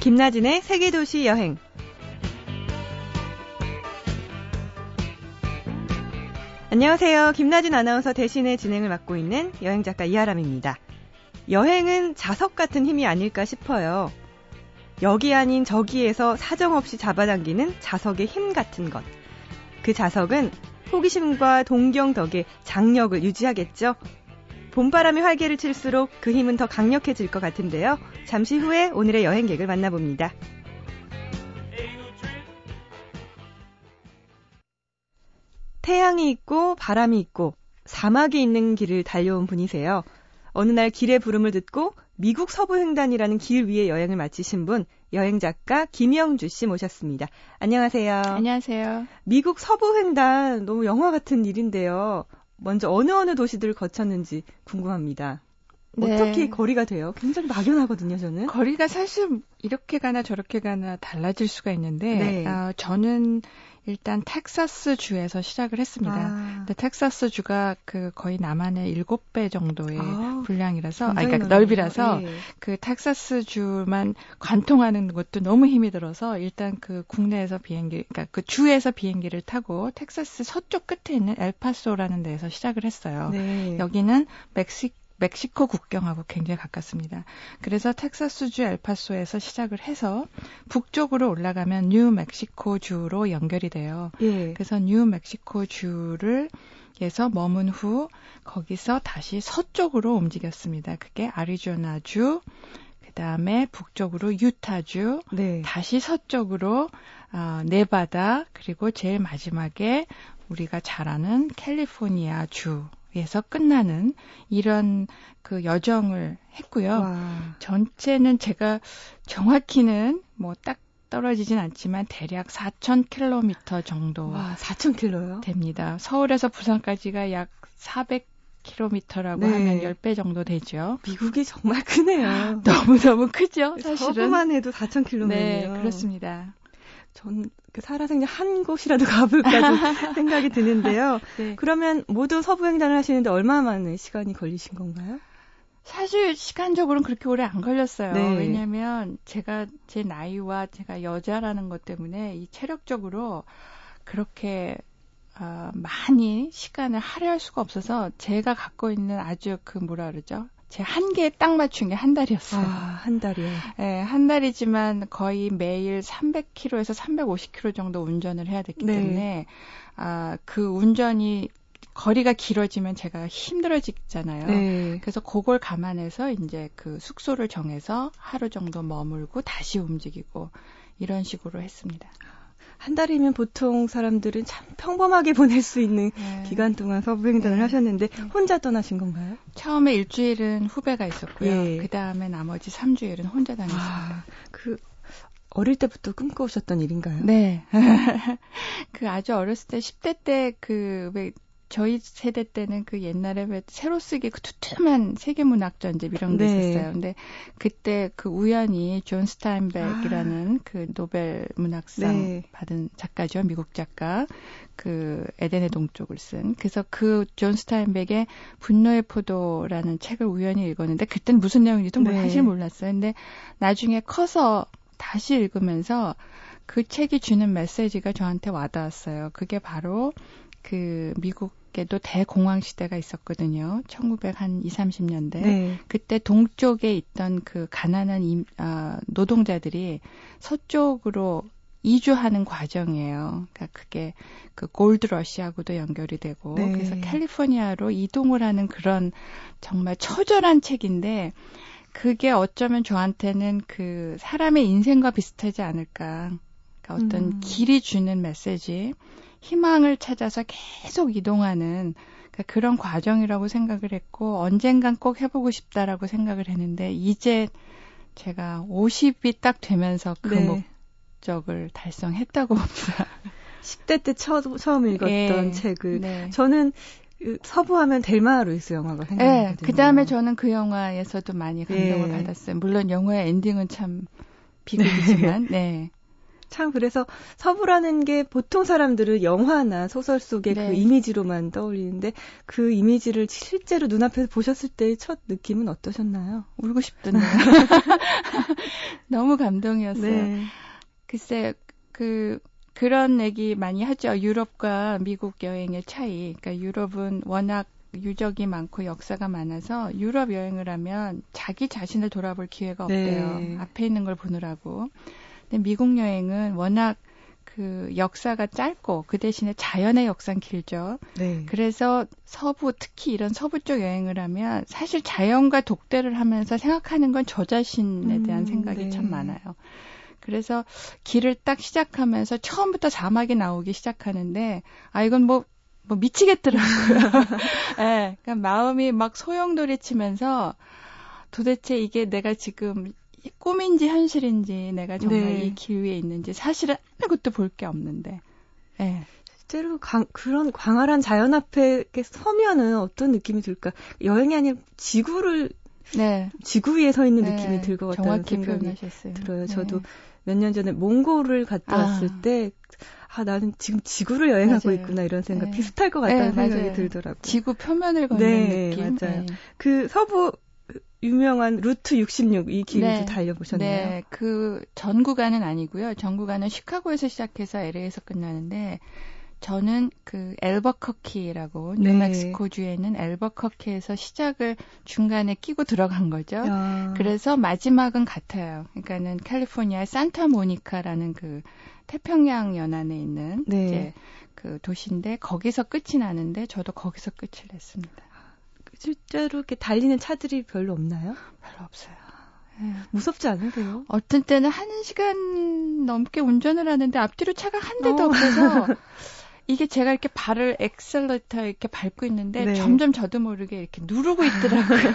김나진의 세계도시 여행. 안녕하세요. 김나진 아나운서 대신에 진행을 맡고 있는 여행작가 이하람입니다. 여행은 자석 같은 힘이 아닐까 싶어요. 여기 아닌 저기에서 사정없이 잡아당기는 자석의 힘 같은 것. 그 자석은 호기심과 동경 덕에 장력을 유지하겠죠. 봄바람이 활개를 칠수록 그 힘은 더 강력해질 것 같은데요. 잠시 후에 오늘의 여행객을 만나봅니다. 태양이 있고 바람이 있고 사막이 있는 길을 달려온 분이세요. 어느 날 길의 부름을 듣고 미국 서부 횡단이라는 길 위에 여행을 마치신 분, 여행작가 김영주 씨 모셨습니다. 안녕하세요. 안녕하세요. 미국 서부 횡단, 너무 영화 같은 일인데요. 먼저 어느 도시들을 거쳤는지 궁금합니다. 네. 어떻게 거리가 돼요? 굉장히 막연하거든요, 저는. 거리가 사실 이렇게 가나 저렇게 가나 달라질 수가 있는데 네. 저는 일단 텍사스 주에서 시작을 했습니다. 근데 텍사스 주가 그 거의 남한의 7배 정도의 분량이라서, 그러니까 넓이라서 네. 그 텍사스 주만 관통하는 것도 너무 힘이 들어서 일단 그 국내에서 비행기, 그러니까 그 주에서 비행기를 타고 텍사스 서쪽 끝에 있는 엘파소라는 데에서 시작을 했어요. 네. 여기는 멕시코 국경하고 굉장히 가깝습니다. 그래서 텍사스주 엘파소에서 시작을 해서 북쪽으로 올라가면 뉴멕시코주로 연결이 돼요. 예. 그래서 뉴멕시코주를 에서 머문 후 거기서 다시 서쪽으로 움직였습니다. 그게 아리조나주, 그다음에 북쪽으로 유타주, 네. 다시 서쪽으로 네바다, 그리고 제일 마지막에 우리가 잘 아는 캘리포니아주 에서 끝나는 이런 그 여정을 했고요. 와. 전체는 제가 정확히는 뭐 딱 떨어지진 않지만 대략 4,000km 정도. 와, 4,000km요? 됩니다. 서울에서 부산까지가 약 400km라고 네. 하면 10배 정도 되죠. 미국이 정말 크네요. 너무너무 크죠, 사실은. 서부만 해도 4,000km예요. 네, 그렇습니다. 전 살아생전 한 곳이라도 가볼까도 생각이 드는데요. 네. 그러면 모두 서부 횡단을 하시는데 얼마 만에 시간이 걸리신 건가요? 사실 시간적으로는 그렇게 오래 안 걸렸어요. 네. 왜냐하면 제가 제 나이와 제가 여자라는 것 때문에 이 체력적으로 그렇게 많이 시간을 할애할 수가 없어서 제가 갖고 있는 아주 그 뭐라 그러죠? 제 한계에 딱 맞춘 게 한 달이었어요. 아, 한 달이요? 네, 한 달이지만 거의 매일 300km에서 350km 정도 운전을 해야 됐기 네. 때문에 그 운전이 거리가 길어지면 제가 힘들어지잖아요. 네. 그래서 그걸 감안해서 이제 그 숙소를 정해서 하루 정도 머물고 다시 움직이고 이런 식으로 했습니다. 한 달이면 보통 사람들은 참 평범하게 보낼 수 있는 네. 기간 동안 서부 횡단을 네. 하셨는데 혼자 떠나신 건가요? 처음에 일주일은 후배가 있었고요. 네. 그다음에 나머지 3주일은 혼자 다녔습니다. 그 어릴 때부터 꿈꿔오셨던 일인가요? 네. 그 아주 어렸을 때 10대 때 그 왜 저희 세대 때는 그 옛날에 왜 새로 쓰기 그 두툼한 세계문학전집 이런 게 네. 있었어요. 근데 그때 그 우연히 존 스타인백이라는 그 노벨 문학상 네. 받은 작가죠. 미국 작가. 그 에덴의 동쪽을 쓴. 그래서 그 존 스타인백의 분노의 포도라는 책을 우연히 읽었는데 그때는 무슨 내용인지도 네. 사실 몰랐어요. 근데 나중에 커서 다시 읽으면서 그 책이 주는 메시지가 저한테 와닿았어요. 그게 바로 그 미국에도 대공황 시대가 있었거든요. 1920, 30년대. 네. 그때 동쪽에 있던 그 가난한 노동자들이 서쪽으로 이주하는 과정이에요. 그러니까 그게 그 골드러시하고도 연결이 되고 네. 그래서 캘리포니아로 이동을 하는 그런 정말 처절한 책인데 그게 어쩌면 저한테는 그 사람의 인생과 비슷하지 않을까. 그러니까 어떤 길이 주는 메시지. 희망을 찾아서 계속 이동하는 그런 과정이라고 생각을 했고 언젠간 꼭 해보고 싶다라고 생각을 했는데 이제 제가 50이 딱 되면서 그 네. 목적을 달성했다고 봅니다. 10대 때 처음 읽었던 네. 책을. 네. 저는 서부하면 델마와 루이스 영화가 생각나거든요. 네. 그다음에 저는 그 영화에서도 많이 감동을 네. 받았어요. 물론 영화의 엔딩은 참 비극이지만. 네. 참 그래서 서부라는 게 보통 사람들은 영화나 소설 속의 네. 그 이미지로만 떠올리는데 그 이미지를 실제로 눈앞에서 보셨을 때의 첫 느낌은 어떠셨나요? 울고 싶던데요. 너무 감동이었어요. 네. 글쎄 그런 얘기 많이 하죠. 유럽과 미국 여행의 차이. 그러니까 유럽은 워낙 유적이 많고 역사가 많아서 유럽 여행을 하면 자기 자신을 돌아볼 기회가 없대요. 네. 앞에 있는 걸 보느라고. 근데 미국 여행은 워낙 그 역사가 짧고 그 대신에 자연의 역사는 길죠. 네. 그래서 서부, 특히 이런 서부 쪽 여행을 하면 사실 자연과 독대를 하면서 생각하는 건 저 자신에 대한 생각이 네. 참 많아요. 그래서 길을 딱 시작하면서 처음부터 사막이 나오기 시작하는데 아 이건 뭐 미치겠더라고요. 네, 그러니까 마음이 막 소용돌이 치면서 도대체 이게 내가 지금 꿈인지 현실인지 내가 정말 네. 이 길 위에 있는지 사실은 아무것도 볼 게 없는데 네. 실제로 그런 광활한 자연 앞에 서면은 어떤 느낌이 들까? 여행이 아니라 지구를 네. 지구 위에 서 있는 네. 느낌이 들 것 같다는 생각이 표현하셨어요. 들어요. 저도 네. 몇 년 전에 몽골을 갔다 왔을 때 나는 지금 지구를 여행하고 맞아요. 있구나 이런 생각 네. 비슷할 것 같다는 네, 생각이 맞아요. 들더라고요. 지구 표면을 걷는 네, 느낌. 맞아요. 네. 그 서부 유명한 루트 66 이 길도 네. 달려보셨네요. 네, 그 전 구간은 아니고요. 전 구간은 시카고에서 시작해서 LA에서 끝나는데 저는 그 엘버커키라고 뉴멕시코주에 있는 엘버커키에서 시작을 중간에 끼고 들어간 거죠. 아. 그래서 마지막은 같아요. 그러니까는 캘리포니아의 산타모니카라는 그 태평양 연안에 있는 네. 이제 그 도시인데 거기서 끝이 나는데 저도 거기서 끝을 냈습니다. 실제로 이렇게 달리는 차들이 별로 없나요? 별로 없어요. 무섭지 않으세요? 어떤 때는 1시간 넘게 운전을 하는데 앞뒤로 차가 한 대도 없어서 이게 제가 이렇게 발을 엑셀러터 이렇게 밟고 있는데 네. 점점 저도 모르게 이렇게 누르고 있더라고요.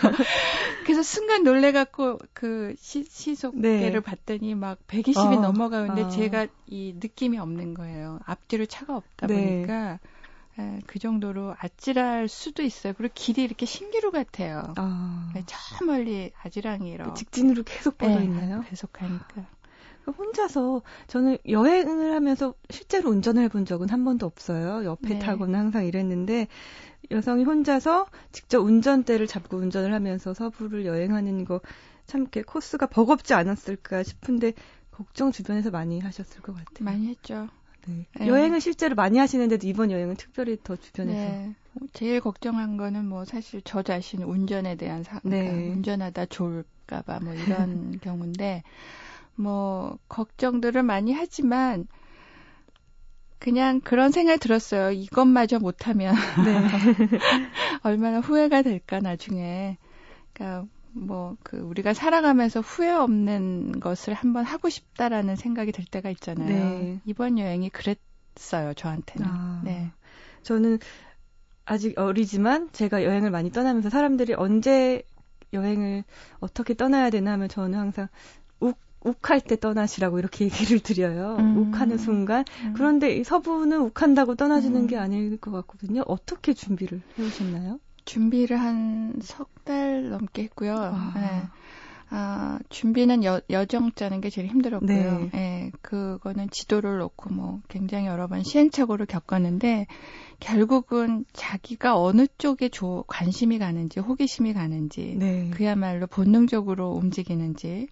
그래서 순간 놀래갖고 그 시속계를 네. 봤더니 막 120이 넘어가는데 제가 이 느낌이 없는 거예요. 앞뒤로 차가 없다 네. 보니까 그 정도로 아찔할 수도 있어요. 그리고 길이 이렇게 신기루 같아요. 저 멀리 아지랑이로 직진으로 계속 뻗어 있나요? 계속 가니까. 혼자서 저는 여행을 하면서 실제로 운전을 해본 적은 한 번도 없어요. 옆에 네. 타거나 항상 이랬는데 여성이 혼자서 직접 운전대를 잡고 운전을 하면서 서부를 여행하는 거 참 이렇게 코스가 버겁지 않았을까 싶은데 걱정 주변에서 많이 하셨을 것 같아요. 많이 했죠. 네. 네. 여행을 실제로 많이 하시는데도 이번 여행은 특별히 더 주변에서. 네. 제일 걱정한 거는 뭐 사실 저 자신 운전에 대한 네. 운전하다 졸까 봐 뭐 이런 경우인데 뭐 걱정들을 많이 하지만 그냥 그런 생각이 들었어요. 이것마저 못하면 네. 얼마나 후회가 될까 나중에. 그러니까 뭐 그 우리가 살아가면서 후회 없는 것을 한번 하고 싶다라는 생각이 들 때가 있잖아요. 네. 이번 여행이 그랬어요. 저한테는. 네. 저는 아직 어리지만 제가 여행을 많이 떠나면서 사람들이 언제 여행을 어떻게 떠나야 되나 하면 저는 항상 욱할 때 떠나시라고 이렇게 얘기를 드려요. 욱하는 순간. 그런데 서부는 욱한다고 떠나지는 게 아닐 것 같거든요. 어떻게 준비를 해오셨나요? 준비를 한 3달 넘게 했고요. 네. 준비는 여정 짜는 게 제일 힘들었고요. 네. 네, 그거는 지도를 놓고 뭐 굉장히 여러 번 시행착오를 겪었는데 결국은 자기가 어느 쪽에 관심이 가는지 호기심이 가는지 네. 그야말로 본능적으로 움직이는지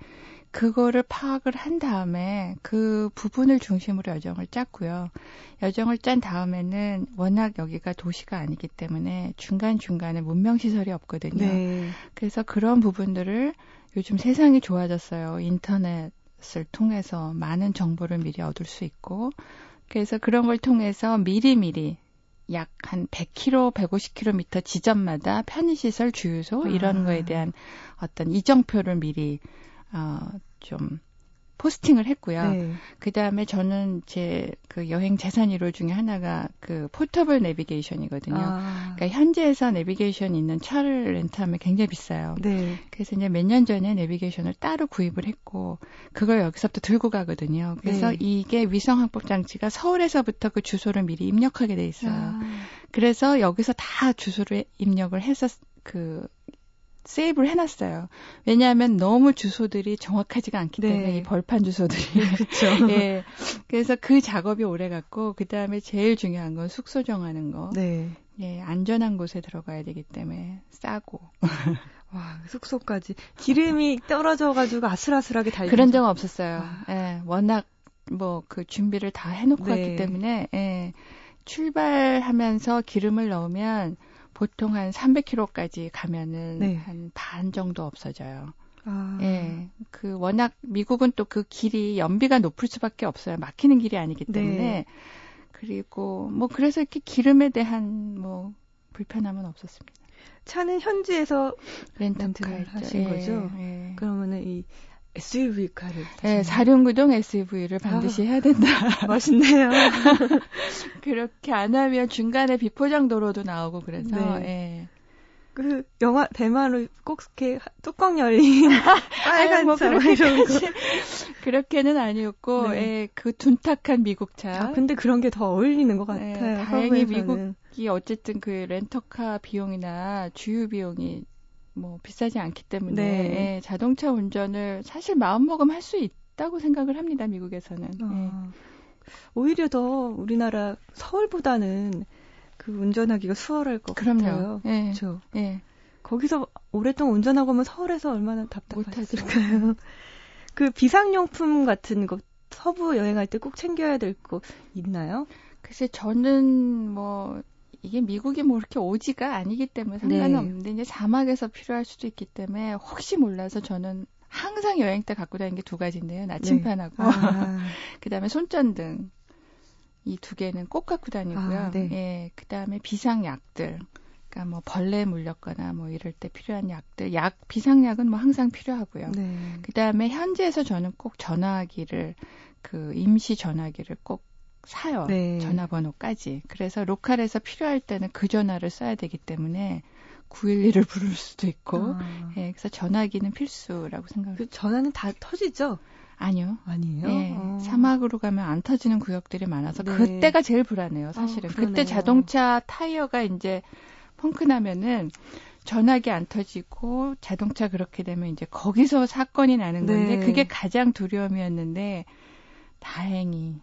그거를 파악을 한 다음에 그 부분을 중심으로 여정을 짰고요. 여정을 짠 다음에는 워낙 여기가 도시가 아니기 때문에 중간중간에 문명시설이 없거든요. 네. 그래서 그런 부분들을 요즘 세상이 좋아졌어요. 인터넷을 통해서 많은 정보를 미리 얻을 수 있고 그래서 그런 걸 통해서 미리미리 약 한 100km, 150km 지점마다 편의시설, 주유소 이런 거에 대한 어떤 이정표를 미리 좀 포스팅을 했고요. 네. 그 다음에 저는 제 그 여행 재산 1호 중에 하나가 그 포터블 내비게이션이거든요. 그러니까 현지에서 내비게이션 있는 차를 렌트하면 굉장히 비싸요. 네. 그래서 이제 몇 년 전에 내비게이션을 따로 구입을 했고 그걸 여기서부터 들고 가거든요. 그래서 네. 이게 위성 항법 장치가 서울에서부터 그 주소를 미리 입력하게 돼 있어요. 그래서 여기서 다 주소를 입력을 해서 그 세이브를 해놨어요. 왜냐하면 너무 주소들이 정확하지가 않기 때문에 네. 이 벌판 주소들이. 그렇죠. 예. 그래서 그 작업이 오래갔고 그다음에 제일 중요한 건 숙소 정하는 거. 네. 예, 안전한 곳에 들어가야 되기 때문에 싸고. 와, 숙소까지. 기름이 떨어져가지고 아슬아슬하게 달리죠. 그런 적 없었어요. 와. 예, 워낙 뭐 그 준비를 다 해놓고 네. 왔기 때문에 예, 출발하면서 기름을 넣으면 보통 한 300km까지 가면은 네. 한 반 정도 없어져요. 아. 예, 그 워낙 미국은 또 그 길이 연비가 높을 수밖에 없어요. 막히는 길이 아니기 때문에. 네. 그리고 뭐 그래서 이렇게 기름에 대한 뭐 불편함은 없었습니다. 차는 현지에서 렌트를 하신 거죠? 예. 그러면은 이 SUV카를 네, 예, 사륜구동 SUV를 반드시 해야 된다. 멋있네요. 그렇게 안 하면 중간에 비포장 도로도 나오고 그래서 네. 예. 그 영화 대마로 꼭 이렇게 뚜껑 열린 빨간 뭐 차 이런 거 그렇게는 아니었고 네. 예, 그 둔탁한 미국 차. 아, 근데 그런 게 더 어울리는 것 같아요. 네, 다행히 서구에서는. 미국이 어쨌든 그 렌터카 비용이나 주유 비용이 뭐 비싸지 않기 때문에 네. 예, 자동차 운전을 사실 마음먹으면 할 수 있다고 생각을 합니다. 미국에서는. 아, 예. 오히려 더 우리나라 서울보다는 그 운전하기가 수월할 것 그럼요. 같아요. 예. 그렇죠. 예. 거기서 오랫동안 운전하고 오면 서울에서 얼마나 답답하실까요? 그 비상용품 같은 거 서부 여행할 때 꼭 챙겨야 될 거 있나요? 글쎄 저는 뭐 이게 미국이 뭐 이렇게 오지가 아니기 때문에 상관은 네. 없는데 이제 사막에서 필요할 수도 있기 때문에 혹시 몰라서 저는 항상 여행 때 갖고 다니는 게 두 가지인데요. 나침반하고 네. 아. 그다음에 손전등 이 두 개는 꼭 갖고 다니고요. 아, 네. 예, 그다음에 비상약들. 그러니까 뭐 벌레 물렸거나 뭐 이럴 때 필요한 약들, 약 비상약은 뭐 항상 필요하고요. 네. 그다음에 현지에서 저는 꼭 전화기를 그 임시 전화기를 꼭 사요. 네. 전화번호까지. 그래서 로컬에서 필요할 때는 그 전화를 써야 되기 때문에 911을 부를 수도 있고, 아. 예, 그래서 전화기는 필수라고 생각합니다. 그 전화는 다 터지죠? 아니요. 아니에요? 예, 아. 사막으로 가면 안 터지는 구역들이 많아서 네. 그때가 제일 불안해요, 사실은. 아, 그때 자동차 타이어가 이제 펑크 나면은 전화기 안 터지고 자동차 그렇게 되면 이제 거기서 사건이 나는 건데 네. 그게 가장 두려움이었는데 다행히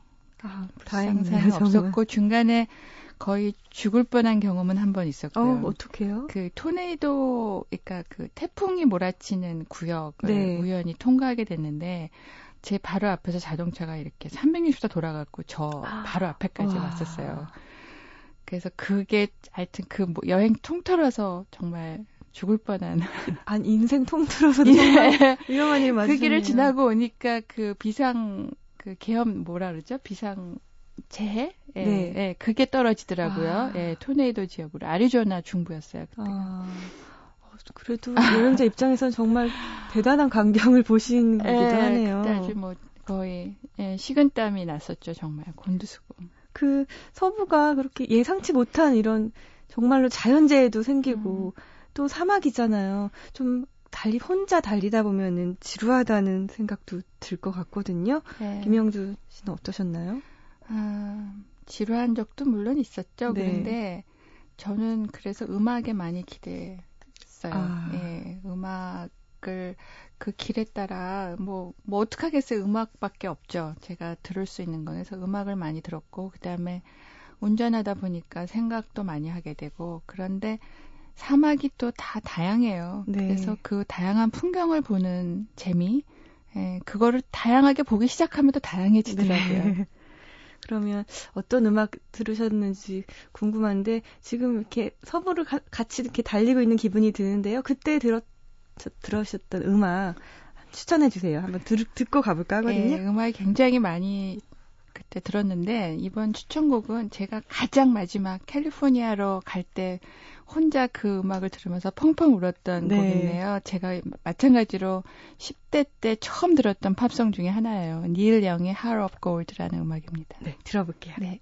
불상사는 없었고 중간에 거의 죽을 뻔한 경험은 한 번 있었고요. 어떡해요? 그 토네이도, 그러니까 그 태풍이 몰아치는 구역을 네. 우연히 통과하게 됐는데 제 바로 앞에서 자동차가 이렇게 360도 돌아갔고 저 바로 앞에까지 왔었어요. 그래서 그게 하여튼 그 뭐 여행 통틀어서 정말 죽을 뻔한 아니 인생 통틀어서도 정말 위험한 일 맞습니다. 그 길을 지나고 오니까 그 비상 그 계엄 뭐라 그러죠? 비상 재해? 예, 네. 예, 그게 떨어지더라고요. 예, 토네이도 지역으로 아리조나 중부였어요 그때. 그래도 여행자 입장에선 정말 대단한 광경을 보신 거기도 예, 하네요. 그때 아주 뭐 거의 예, 식은땀이 났었죠 정말 곤두서고. 그 서부가 그렇게 예상치 못한 이런 정말로 자연재해도 생기고 또 사막이잖아요. 좀 혼자 달리다 보면은 지루하다는 생각도 들 것 같거든요. 네. 김영주 씨는 어떠셨나요? 아, 지루한 적도 물론 있었죠. 네. 그런데 저는 그래서 음악에 많이 기대했어요. 아. 예, 음악을 그 길에 따라 뭐 어떡하겠어요. 음악밖에 없죠. 제가 들을 수 있는 건. 그래서 음악을 많이 들었고 그다음에 운전하다 보니까 생각도 많이 하게 되고 그런데 사막이 또 다 다양해요. 네. 그래서 그 다양한 풍경을 보는 재미, 예, 그거를 다양하게 보기 시작하면 또 다양해지더라고요. 네. 그러면 어떤 음악 들으셨는지 궁금한데 지금 이렇게 서부를 같이 이렇게 달리고 있는 기분이 드는데요. 그때 들으셨던 음악 추천해 주세요. 한번 듣고 가볼까 하거든요. 예, 음악이 굉장히 많이 그때 들었는데 이번 추천곡은 제가 가장 마지막 캘리포니아로 갈 때 혼자 그 음악을 들으면서 펑펑 울었던 네. 곡인데요. 제가 마찬가지로 10대 때 처음 들었던 팝송 중에 하나예요. 닐 영의 Heart of Gold라는 음악입니다. 네, 들어볼게요. 네.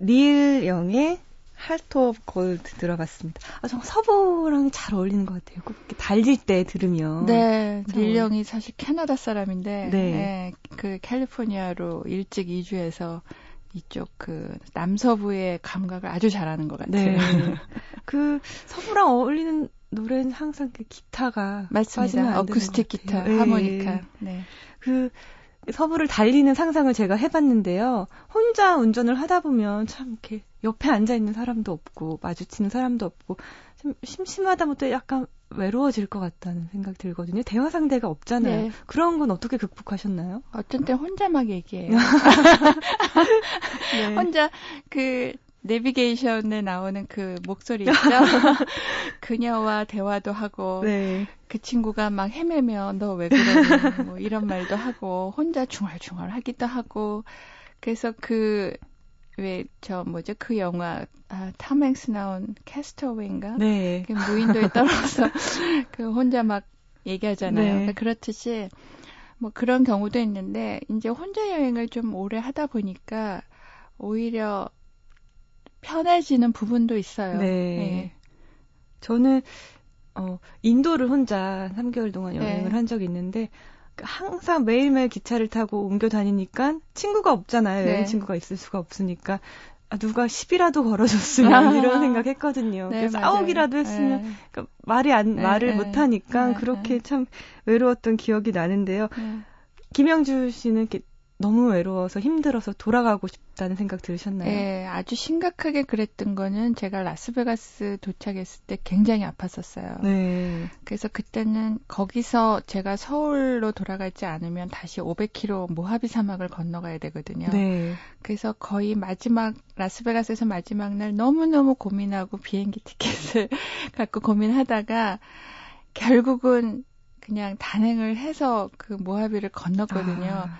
닐 영의 Heart of Gold 들어봤습니다. 아, 정말 서부랑 잘 어울리는 것 같아요. 꼭 이렇게 달릴 때 들으면. 네, 닐 영이 사실 캐나다 사람인데, 네. 네, 그 캘리포니아로 일찍 이주해서 이쪽 그 남서부의 감각을 아주 잘하는 것 같아요. 네. 그 서부랑 어울리는 노래는 항상 그 기타가 맞습니다. 어쿠스틱 기타, 네. 하모니카. 네. 그 서부를 달리는 상상을 제가 해봤는데요. 혼자 운전을 하다 보면 참 이렇게 옆에 앉아 있는 사람도 없고 마주치는 사람도 없고 참 심심하다못해 약간 외로워질 것 같다는 생각이 들거든요. 대화 상대가 없잖아요. 네. 그런 건 어떻게 극복하셨나요? 어떤 때 혼자 막 얘기해요. 네. 혼자 그 내비게이션에 나오는 그 목소리 있죠? 그녀와 대화도 하고 네. 그 친구가 막 헤매면 너 왜 그러니 뭐 이런 말도 하고 혼자 중얼중얼 하기도 하고 그래서 그 왜 저 뭐죠? 그 영화 톰 행스 나온 캐스터웨이인가? 네. 그 무인도에 떨어져서 그 혼자 막 얘기하잖아요. 네. 그러니까 그렇듯이 뭐 그런 경우도 있는데 이제 혼자 여행을 좀 오래 하다 보니까 오히려 편해지는 부분도 있어요. 네. 네. 저는 인도를 혼자 3개월 동안 여행을 네. 한 적이 있는데 항상 매일매일 기차를 타고 옮겨 다니니까 친구가 없잖아요. 네. 여행 친구가 있을 수가 없으니까 아, 누가 시비라도 걸어줬으면 이런 생각했거든요. 네, 그래서 싸우기라도 했으면 네. 그러니까 말을 네. 못하니까 네. 그렇게 네. 참 외로웠던 기억이 나는데요. 네. 김영주 씨는 이렇게 너무 외로워서 힘들어서 돌아가고 싶다는 생각 들으셨나요? 네, 아주 심각하게 그랬던 거는 제가 라스베가스 도착했을 때 굉장히 아팠었어요. 네. 그래서 그때는 거기서 제가 서울로 돌아가지 않으면 다시 500km 모하비 사막을 건너가야 되거든요. 네. 그래서 거의 라스베가스에서 마지막 날 너무너무 고민하고 비행기 티켓을 갖고 고민하다가 결국은 그냥 단행을 해서 그 모하비를 건넜거든요. 아.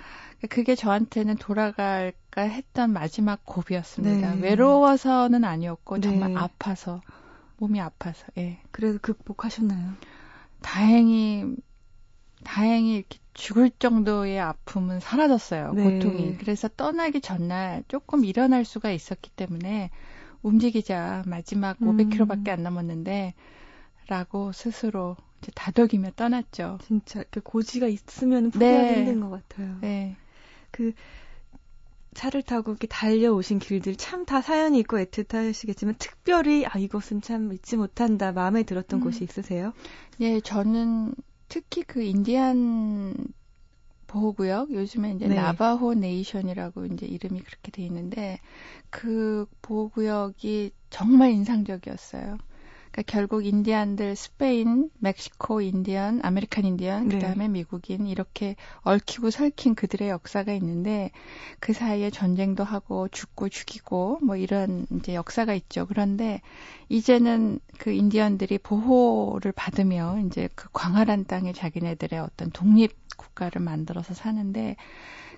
그게 저한테는 돌아갈까 했던 마지막 고비였습니다. 네. 외로워서는 아니었고 정말 네. 아파서 몸이 아파서. 예. 그래도 극복하셨나요? 다행히 이렇게 죽을 정도의 아픔은 사라졌어요. 네. 고통이. 그래서 떠나기 전날 조금 일어날 수가 있었기 때문에 움직이자 마지막 500km밖에 안 남았는데 라고 스스로 이제 다독이며 떠났죠. 진짜 이렇게 고지가 있으면 포기하기 네. 힘든 것 같아요. 네. 그 차를 타고 이렇게 달려오신 길들 참 다 사연이 있고 애틋하시겠지만 특별히 아 이것은 참 잊지 못한다 마음에 들었던 곳이 있으세요? 예, 저는 특히 그 인디안 보호구역 요즘에 이제 네. 나바호 네이션이라고 이제 이름이 그렇게 돼 있는데 그 보호구역이 정말 인상적이었어요. 그러니까 결국 인디안들 스페인, 멕시코 인디언, 아메리칸 인디언, 그 다음에 네. 미국인 이렇게 얽히고 설킨 그들의 역사가 있는데 그 사이에 전쟁도 하고 죽고 죽이고 뭐 이런 이제 역사가 있죠. 그런데 이제는 그 인디언들이 보호를 받으며 이제 그 광활한 땅에 자기네들의 어떤 독립 국가를 만들어서 사는데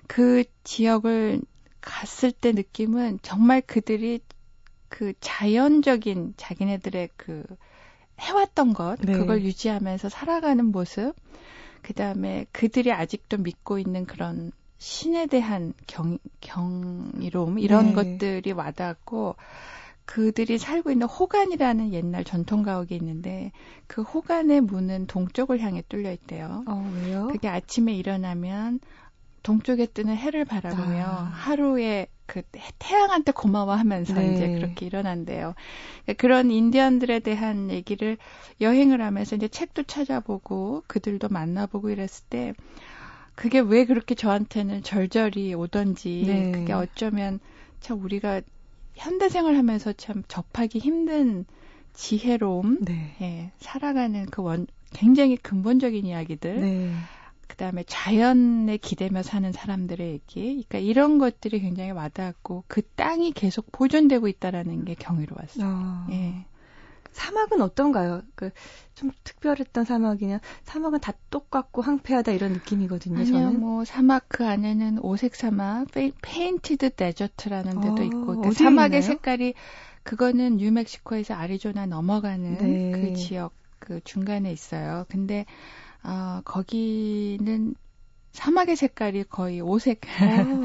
그 지역을 갔을 때 느낌은 정말 그들이 그 자연적인 자기네들의 그 해왔던 것 네. 그걸 유지하면서 살아가는 모습 그다음에 그들이 아직도 믿고 있는 그런 신에 대한 경이로움 이런 네. 것들이 와닿았고 그들이 살고 있는 호간이라는 옛날 전통 가옥이 있는데 그 호간의 문은 동쪽을 향해 뚫려 있대요. 왜요? 그게 아침에 일어나면 동쪽에 뜨는 해를 바라보며 하루에 그 태양한테 고마워하면서 네. 이제 그렇게 일어난대요. 그런 인디언들에 대한 얘기를 여행을 하면서 이제 책도 찾아보고 그들도 만나보고 이랬을 때 그게 왜 그렇게 저한테는 절절히 오던지 네. 그게 어쩌면 참 우리가 현대생활 하면서 참 접하기 힘든 지혜로움, 네. 예, 살아가는 그 굉장히 근본적인 이야기들 네. 그다음에 자연에 기대며 사는 사람들의 얘기, 그러니까 이런 것들이 굉장히 와닿았고 그 땅이 계속 보존되고 있다라는 게 경이로웠어요. 예. 사막은 어떤가요? 그 좀 특별했던 사막이냐? 사막은 다 똑같고 항폐하다 이런 느낌이거든요. 아니요, 저는. 뭐 사막 그 안에는 오색 사막, 페인티드 데저트라는 데도 있고, 그러니까 사막의 있나요? 색깔이 그거는 뉴멕시코에서 아리조나 넘어가는 네. 그 지역 그 중간에 있어요. 근데 거기는 사막의 색깔이 거의 오색, 예,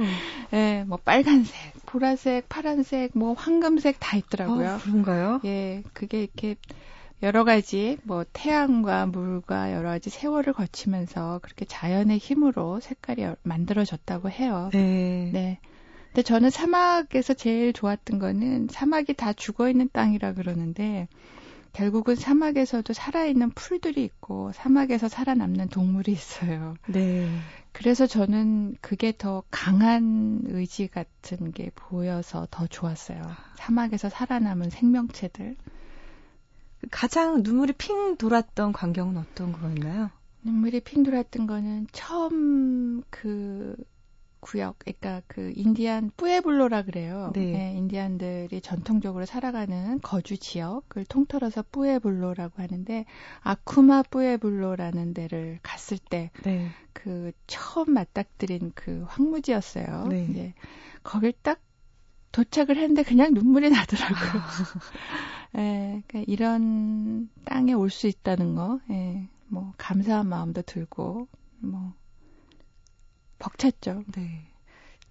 네, 뭐 빨간색, 보라색, 파란색, 뭐 황금색 다 있더라고요. 아, 그런가요? 예, 그게 이렇게 여러 가지 뭐 태양과 물과 여러 가지 세월을 거치면서 그렇게 자연의 힘으로 색깔이 만들어졌다고 해요. 네. 네. 근데 저는 사막에서 제일 좋았던 거는 사막이 다 죽어있는 땅이라 그러는데 결국은 사막에서도 살아있는 풀들이 있고 사막에서 살아남는 동물이 있어요. 네. 그래서 저는 그게 더 강한 의지 같은 게 보여서 더 좋았어요. 사막에서 살아남은 생명체들. 가장 눈물이 핑 돌았던 광경은 어떤 거였나요? 눈물이 핑 돌았던 거는 처음 그 구역, 그러니까 그 인디안 뿌에블로라 그래요. 네. 네, 인디안들이 전통적으로 살아가는 거주 지역을 통틀어서 뿌에블로라고 하는데 아쿠마 뿌에블로라는 데를 갔을 때 그 처음 맞닥뜨린 그 황무지였어요. 네. 이제 거길 딱 도착을 했는데 그냥 눈물이 나더라고요. 네, 그러니까 이런 땅에 올 수 있다는 거, 네, 뭐 감사한 마음도 들고 뭐. 벅찼죠. 네.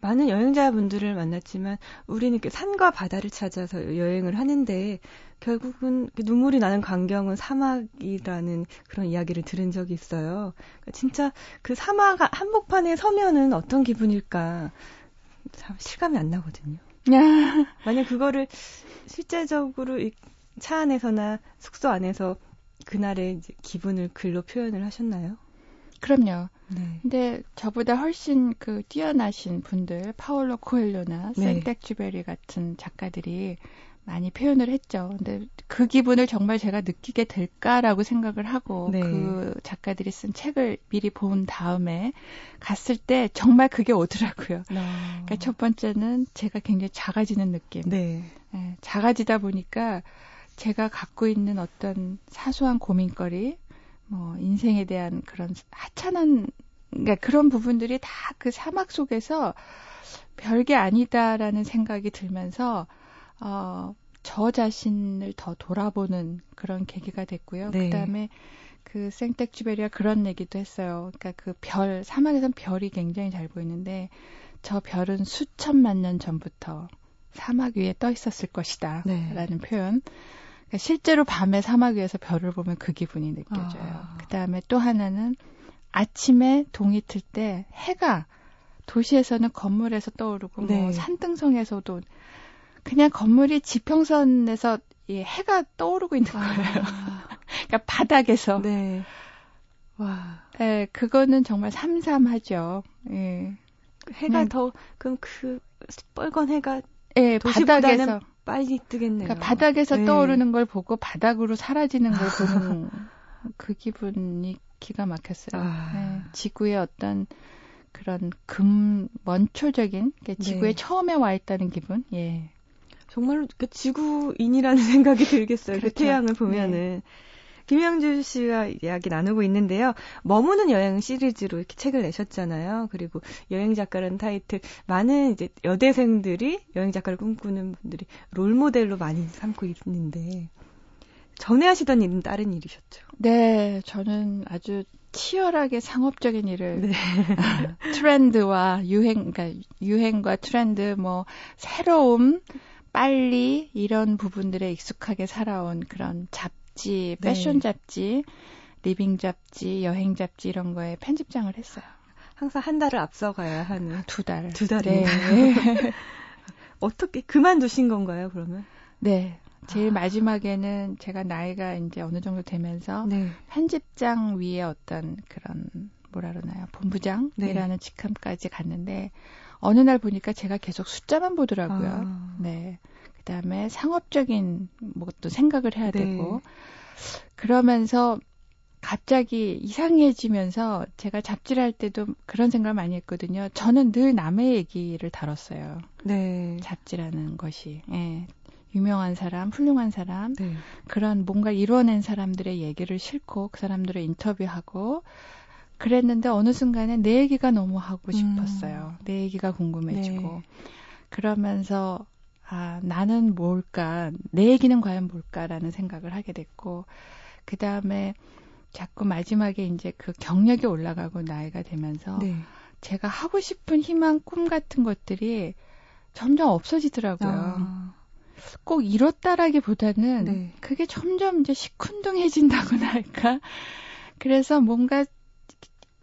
많은 여행자분들을 만났지만 우리는 이렇게 산과 바다를 찾아서 여행을 하는데 결국은 눈물이 나는 광경은 사막이라는 그런 이야기를 들은 적이 있어요. 진짜 그 사막 한복판에 서면은 어떤 기분일까 참 실감이 안 나거든요. 만약 그거를 실제적으로 차 안에서나 숙소 안에서 그날의 이제 기분을 글로 표현을 하셨나요? 그럼요. 네. 근데 저보다 훨씬 그 뛰어나신 분들, 파울로 코엘료나 생텍쥐페리 같은 작가들이 많이 표현을 했죠. 근데 그 기분을 정말 제가 느끼게 될까라고 생각을 하고 그 작가들이 쓴 책을 미리 본 다음에 갔을 때 정말 그게 오더라고요. 그러니까 첫 번째는 제가 굉장히 작아지는 느낌. 네. 네, 작아지다 보니까 제가 갖고 있는 어떤 사소한 고민거리, 뭐 인생에 대한 그런 하찮은 그러니까 그런 부분들이 다 그 사막 속에서 별게 아니다라는 생각이 들면서 저 자신을 더 돌아보는 그런 계기가 됐고요. 네. 그다음에 그 생텍쥐페리가 그런 얘기도 했어요. 그러니까 그 별, 사막에선 별이 굉장히 잘 보이는데 저 별은 수천만 년 전부터 사막 위에 떠 있었을 것이다. 라는 표현. 실제로 밤에 사막 위에서 별을 보면 그 기분이 느껴져요. 그 다음에 또 하나는 아침에 동이 틀 때 해가 도시에서는 건물에서 떠오르고 뭐 산등성에서도 그냥 건물이 지평선에서 이 해가 떠오르고 있는 거예요. 그러니까 바닥에서. 네. 와. 네, 그거는 정말 삼삼하죠. 예. 해가 더 그럼 그 빨간 해가 예, 바닥에서. 빨리 뜨겠네요. 그러니까 바닥에서 떠오르는 걸 보고 바닥으로 사라지는 걸 보는 그 기분이 기가 막혔어요. 네, 지구의 어떤 그런 원초적인 그러니까 지구에 처음에 와 있다는 기분. 예. 정말로 그 지구인이라는 생각이 들겠어요. 그렇죠. 그 태양을 보면은. 네. 김영주 씨와 이야기 나누고 있는데요. 머무는 여행 시리즈로 이렇게 책을 내셨잖아요. 그리고 여행 작가라는 타이틀 많은 이제 여대생들이 여행 작가를 꿈꾸는 분들이 롤 모델로 많이 삼고 있는데 전에 하시던 일은 다른 일이셨죠? 네, 저는 아주 치열하게 상업적인 일을 트렌드와 유행, 그러니까 유행과 트렌드, 뭐 새로움, 빨리 이런 부분들에 익숙하게 살아온 그런 잡지, 패션 잡지, 리빙 잡지, 여행 잡지 이런 거에 편집장을 했어요. 항상 한 달을 앞서가야 하는. 두 달인가요? 네. 어떻게 그만두신 건가요, 그러면? 네. 제일 마지막에는 제가 나이가 이제 어느 정도 되면서 편집장 위에 어떤 그런 뭐라 그러나요? 본부장이라는 직함까지 갔는데 어느 날 보니까 제가 계속 숫자만 보더라고요. 네. 그다음에 상업적인 것도 생각을 해야 되고 그러면서 갑자기 이상해지면서 제가 잡지를 할 때도 그런 생각을 많이 했거든요. 저는 늘 남의 얘기를 다뤘어요. 네. 잡지라는 것이. 예. 유명한 사람, 훌륭한 사람, 그런 뭔가 이뤄낸 사람들의 얘기를 싣고 그 사람들을 인터뷰하고 그랬는데 어느 순간에 내 얘기가 너무 하고 싶었어요. 내 얘기가 궁금해지고. 그러면서 아, 나는 뭘까? 내 얘기는 과연 뭘까라는 생각을 하게 됐고, 그 다음에 자꾸 마지막에 이제 그 경력이 올라가고 나이가 되면서 제가 하고 싶은 희망, 꿈 같은 것들이 점점 없어지더라고요. 아. 꼭 이렇다라기보다는 네. 그게 점점 이제 시큰둥해진다고나 할까? 그래서 뭔가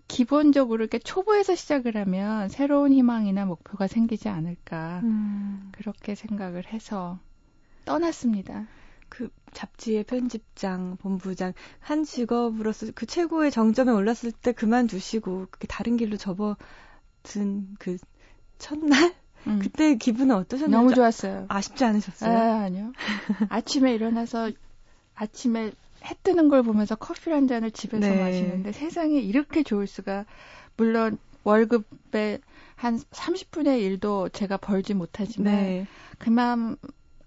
기본적으로 이렇게 초보에서 시작을 하면 새로운 희망이나 목표가 생기지 않을까 그렇게 생각을 해서 떠났습니다. 그 잡지의 편집장, 본부장 한 직업으로서 그 최고의 정점에 올랐을 때 그만두시고 그렇게 다른 길로 접어든 그 첫날 그때 기분은 어떠셨나요? 너무 좋았어요. 아쉽지 않으셨어요? 아, 아니요. 아침에 일어나서 아침에 해 뜨는 걸 보면서 커피 한 잔을 집에서 네. 마시는데 세상에 이렇게 좋을 수가. 물론 월급의 한 30분의 1도 제가 벌지 못하지만 네. 그만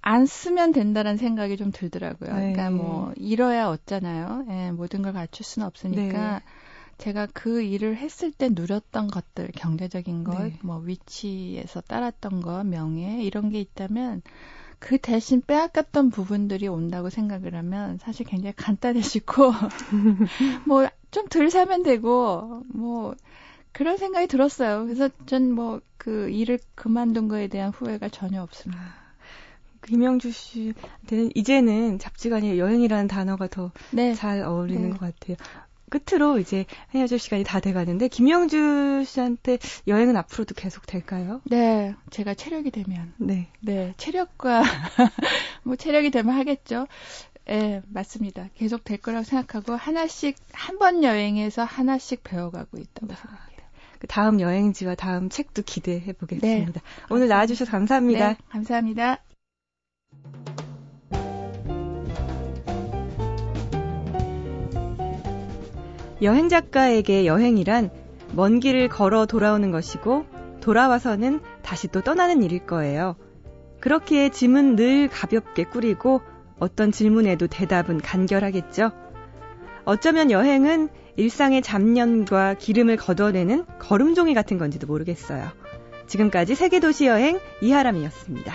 안 쓰면 된다는 생각이 좀 들더라고요. 네. 그러니까 뭐 잃어야 얻잖아요. 예, 모든 걸 갖출 수는 없으니까 네. 제가 그 일을 했을 때 누렸던 것들, 경제적인 것, 네. 뭐 위치에서 따랐던 것, 명예 이런 게 있다면 그 대신 빼앗겼던 부분들이 온다고 생각을 하면 사실 굉장히 간단해지고 뭐 좀 덜 사면 되고 뭐 그런 생각이 들었어요. 그래서 전 뭐 그 일을 그만둔 거에 대한 후회가 전혀 없습니다. 김영주 씨한테는 이제는 잡지가 아니라 여행이라는 단어가 더 잘 네. 어울리는 네. 것 같아요. 끝으로 이제 헤어질 시간이 다 돼가는데 김영주 씨한테 여행은 앞으로도 계속 될까요? 네, 제가 체력이 되면 네 체력과 뭐 체력이 되면 하겠죠. 네, 맞습니다. 계속 될 거라고 생각하고 하나씩 한 번 여행해서 하나씩 배워가고 있다고 생각해요. 다음 여행지와 다음 책도 기대해 보겠습니다. 네, 오늘 나와주셔서 감사합니다. 네, 감사합니다. 여행작가에게 여행이란 먼 길을 걸어 돌아오는 것이고 돌아와서는 다시 또 떠나는 일일 거예요. 그렇기에 짐은 늘 가볍게 꾸리고 어떤 질문에도 대답은 간결하겠죠. 어쩌면 여행은 일상의 잡념과 기름을 걷어내는 걸음종이 같은 건지도 모르겠어요. 지금까지 세계도시여행 이하람이었습니다.